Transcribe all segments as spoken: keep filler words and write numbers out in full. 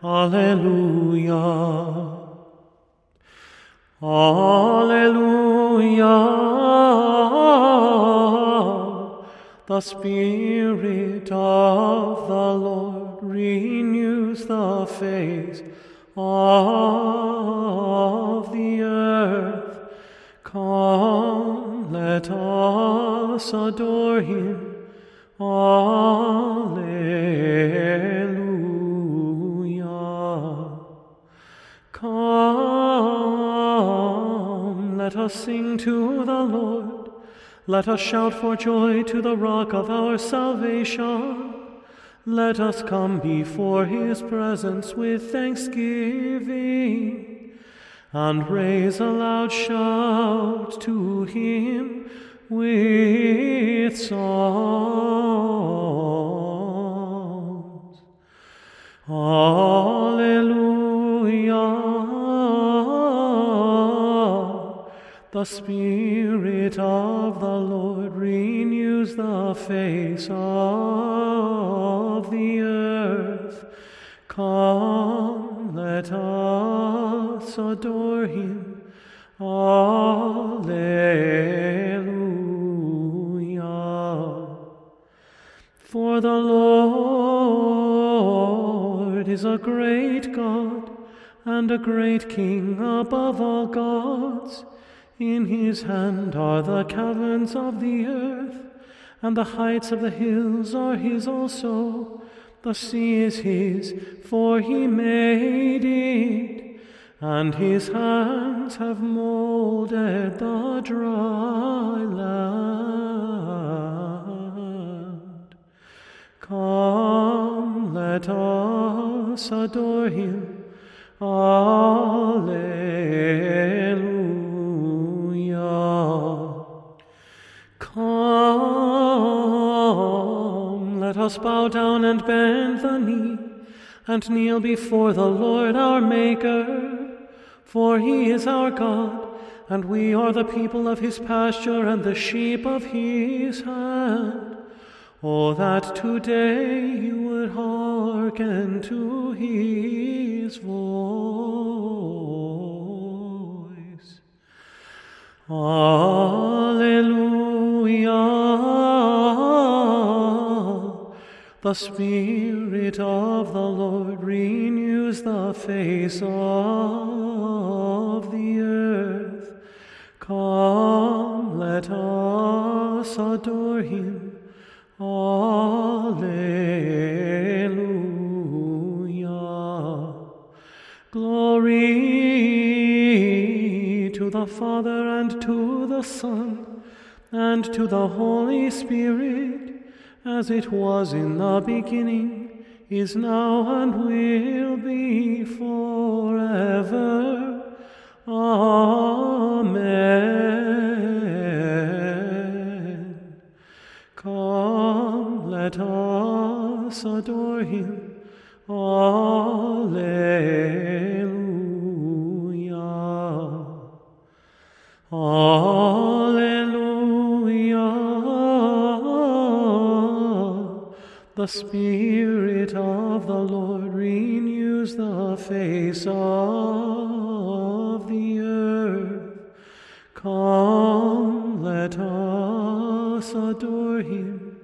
Alleluia. Alleluia. The Spirit of the Lord renews the face of the earth. Come, let us adore him. Alleluia. Come, let us sing to the Lord. Let us shout for joy to the rock of our salvation. Let us come before his presence with thanksgiving, and raise a loud shout to him with songs. Alleluia. The Spirit of the Lord renews the face of the earth. Come, let us adore him. Alleluia. For the Lord is a great God and a great King above all gods. In his hand are the caverns of the earth, and the heights of the hills are his also. The sea is his, for he made it, and his hands have molded the dry land. Come, let us adore him. Alleluia. Come, let us bow down and bend the knee, and kneel before the Lord our Maker. For he is our God, and we are the people of his pasture, and the sheep of his hand. Oh, that today you would hearken to his voice. Alleluia. The Spirit of the Lord renews the face of the earth. Come, let us adore him. Alleluia. Glory to the Father, and to the Son, and to the Holy Spirit, as it was in the beginning, is now, and will be forever. Amen. Come, let us adore him. Alleluia. Alleluia. The Spirit of the Lord renews the face of the earth. Come, let us adore him.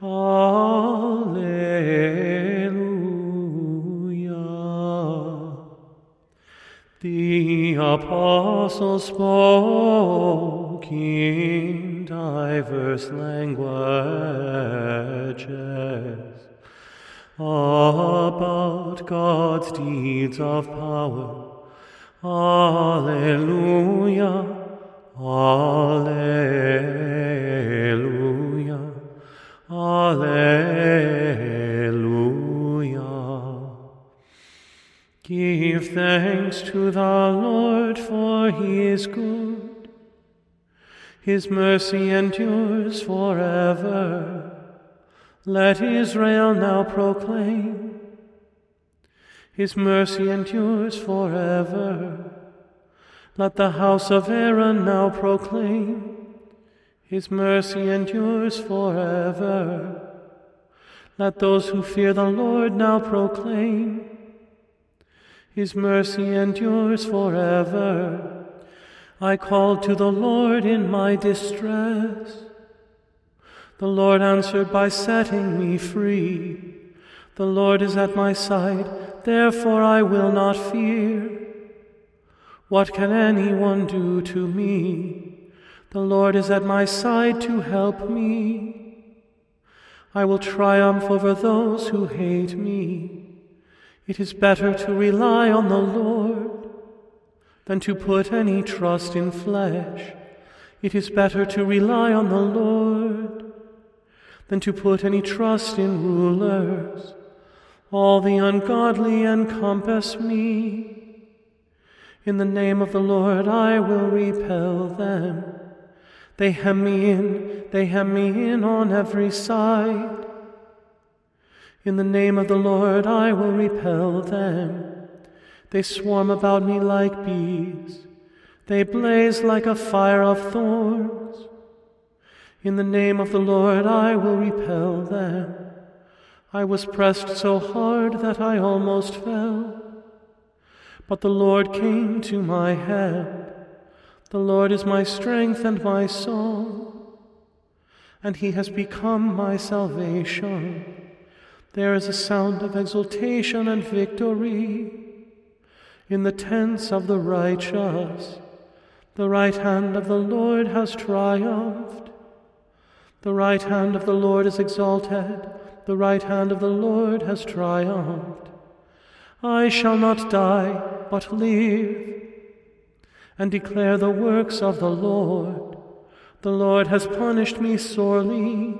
Alleluia. The apostles spoke in diverse languages about God's deeds of power. Alleluia. Alleluia. Alleluia. Give thanks to the Lord, for he is good. His mercy endures forever. Let Israel now proclaim. His mercy endures forever. Let the house of Aaron now proclaim. His mercy endures forever. Let those who fear the Lord now proclaim. His mercy endures forever. I called to the Lord in my distress. The Lord answered by setting me free. The Lord is at my side, therefore I will not fear. What can anyone do to me? The Lord is at my side to help me. I will triumph over those who hate me. It is better to rely on the Lord than to put any trust in flesh. It is better to rely on the Lord than to put any trust in rulers. All the ungodly encompass me. In the name of the Lord I will repel them. They hem me in, they hem me in on every side. In the name of the Lord I will repel them. They swarm about me like bees. They blaze like a fire of thorns. In the name of the Lord I will repel them. I was pressed so hard that I almost fell. But the Lord came to my help. The Lord is my strength and my song, and he has become my salvation. There is a sound of exultation and victory in the tents of the righteous. The right hand of the Lord has triumphed. The right hand of the Lord is exalted. The right hand of the Lord has triumphed. I shall not die, but live, and declare the works of the Lord. The Lord has punished me sorely,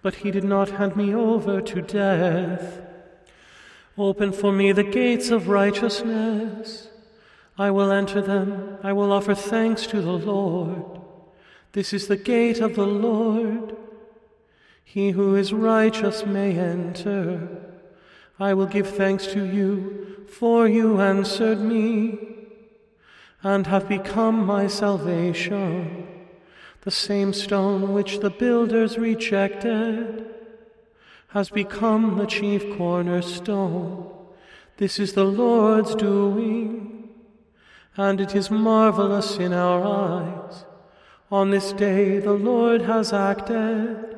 but he did not hand me over to death. Open for me the gates of righteousness. I will enter them. I will offer thanks to the Lord. This is the gate of the Lord. He who is righteous may enter. I will give thanks to you, for you answered me and have become my salvation. The same stone which the builders rejected has become the chief cornerstone. This is the Lord's doing, and it is marvelous in our eyes. On this day the Lord has acted.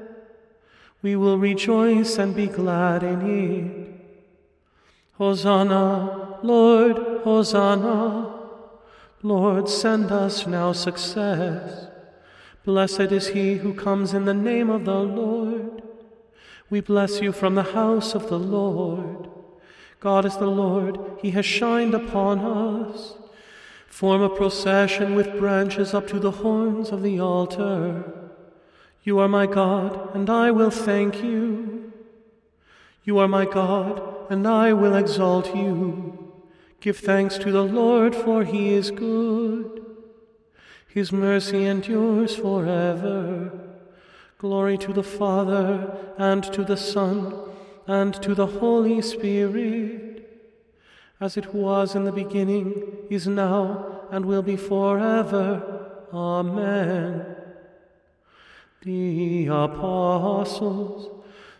We will rejoice and be glad in it. Hosanna, Lord, Hosanna. Lord, send us now success. Blessed is he who comes in the name of the Lord. We bless you from the house of the Lord. God is the Lord, he has shined upon us. Form a procession with branches up to the horns of the altar. You are my God, and I will thank you. You are my God, and I will exalt you. Give thanks to the Lord, for he is good. His mercy endures forever. Glory to the Father, and to the Son, and to the Holy Spirit, as it was in the beginning, is now, and will be forever. Amen. The apostles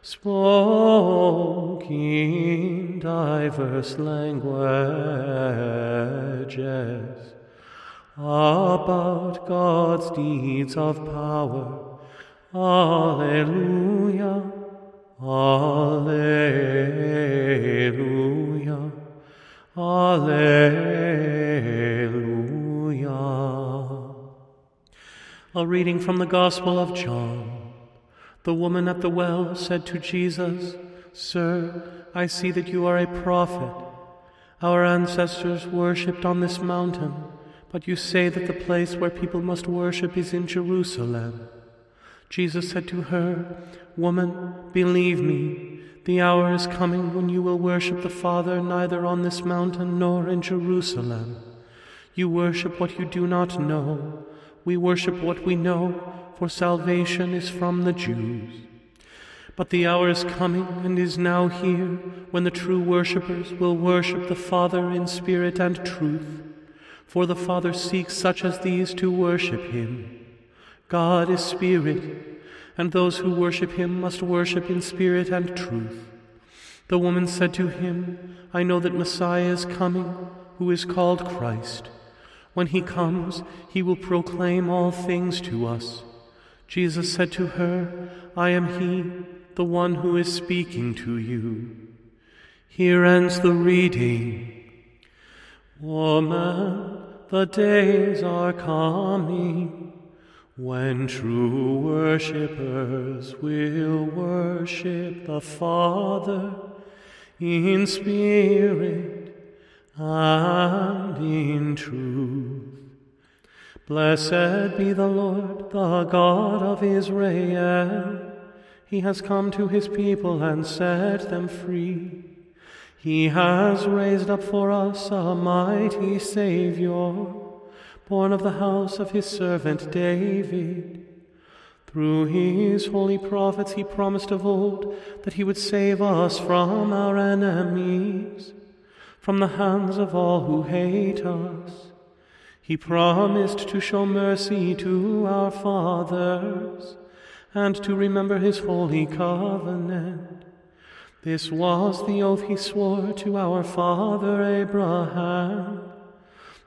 spoke in diverse languages about God's deeds of power. Alleluia, alleluia, alleluia. A reading from the Gospel of John. The woman at the well said to Jesus, "Sir, I see that you are a prophet. Our ancestors worshipped on this mountain, but you say that the place where people must worship is in Jerusalem." Jesus said to her, "Woman, believe me, The hour is coming when you will worship the Father neither on this mountain nor in Jerusalem. You worship what you do not know. We worship what we know, for salvation is from the Jews. But the hour is coming and is now here when the true worshippers will worship the Father in spirit and truth, for the Father seeks such as these to worship him. God is spirit, and those who worship him must worship in spirit and truth. The woman said to him, I know that Messiah is coming, who is called Christ. When he comes, he will proclaim all things to us. Jesus said to her, I am he, the one who is speaking to you. Here ends the reading. Woman, the days are coming when true worshippers will worship the Father in spirit and in truth. Blessed be the Lord, the God of Israel. He has come to his people and set them free. He has raised up for us a mighty Savior, born of the house of his servant David. Through his holy prophets he promised of old that he would save us from our enemies, from the hands of all who hate us. He promised to show mercy to our fathers and to remember his holy covenant. This was the oath he swore to our father Abraham,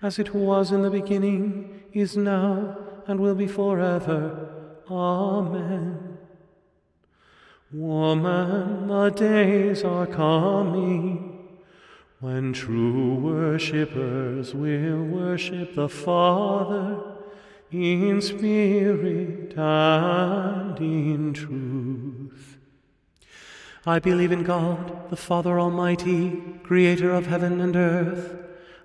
as it was in the beginning, is now, and will be forever. Amen. Woman, the days are coming when true worshippers will worship the Father in spirit and in truth. I believe in God, the Father Almighty, creator of heaven and earth.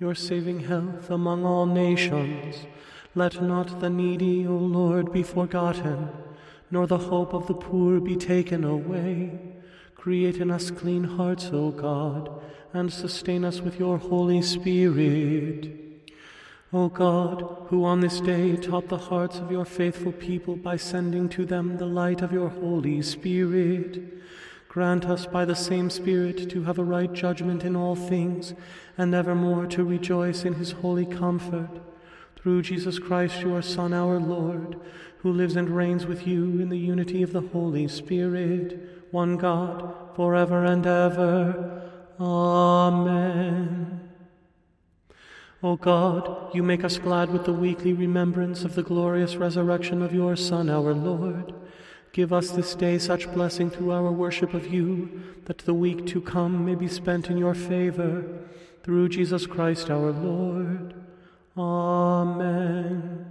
your saving health among all nations. Let not the needy, O Lord, be forgotten, nor the hope of the poor be taken away. Create in us clean hearts, O God, and sustain us with your Holy Spirit. O God, who on this day taught the hearts of your faithful people by sending to them the light of your Holy Spirit, grant us by the same Spirit to have a right judgment in all things, and evermore to rejoice in his holy comfort. Through Jesus Christ, your Son, our Lord, who lives and reigns with you in the unity of the Holy Spirit, one God, forever and ever. Amen. O God, you make us glad with the weekly remembrance of the glorious resurrection of your Son, our Lord. Give us this day such blessing through our worship of you, that the week to come may be spent in your favor. Through Jesus Christ, our Lord. Amen.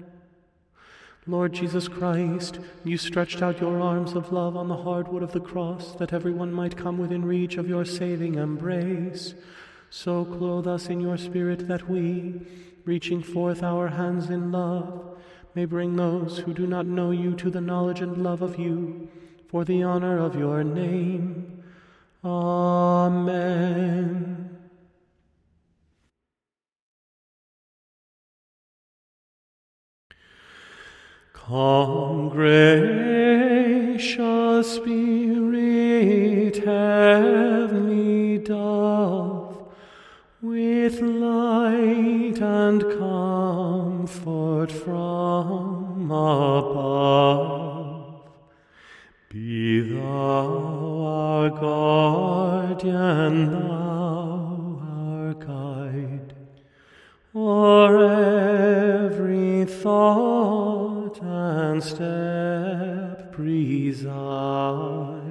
Lord Jesus Christ, you stretched out your arms of love on the hard wood of the cross, that everyone might come within reach of your saving embrace. So clothe us in your Spirit that we, reaching forth our hands in love, may bring those who do not know you to the knowledge and love of you, for the honor of your name. Amen. Come, gracious Spirit, have me dove with light and comfort from above. Be thou our guardian, thou our guide, o'er every thought and step preside.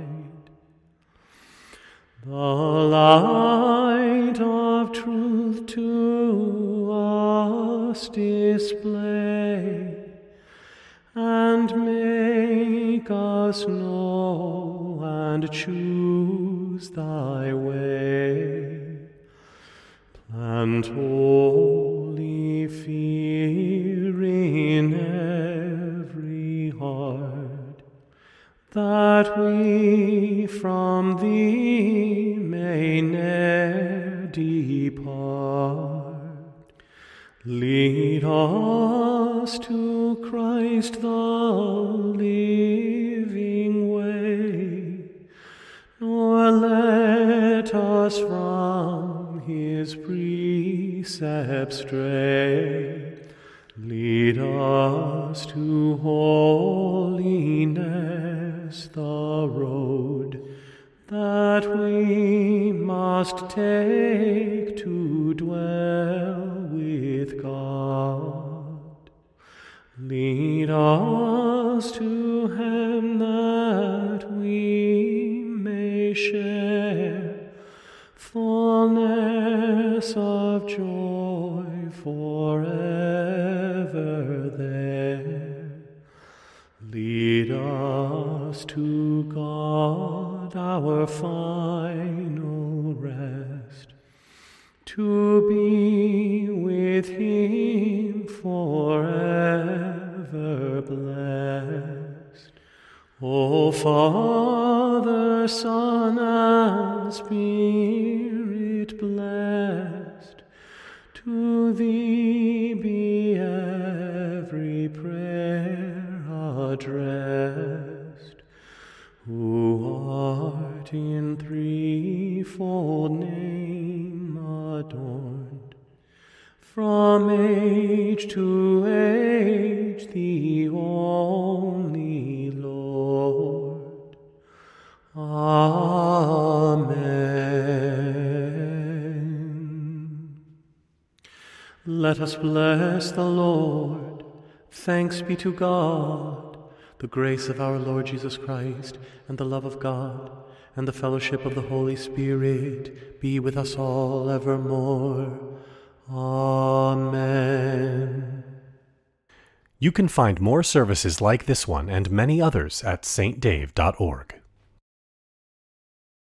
The light of truth to us display, and make us know and choose thy way. Plant holy fear in every heart, that we from thee may ne'er depart. Lead us to Christ the living way, nor let us from his precepts stray. Lead us to holiness, the road that we must take to dwell with God. Lead us to him that we may share fullness of joy forever there. Lead us to God, our final rest, to be with him forever blessed. O Father, Son, and Spirit blessed, to thee be every prayer addressed, who art in threefold name adorned, from age to age the only Lord. Amen. Let us bless the Lord. Thanks be to God. The grace of our Lord Jesus Christ, and the love of God, and the fellowship of the Holy Spirit be with us all evermore. Amen. You can find more services like this one and many others at st dave dot org.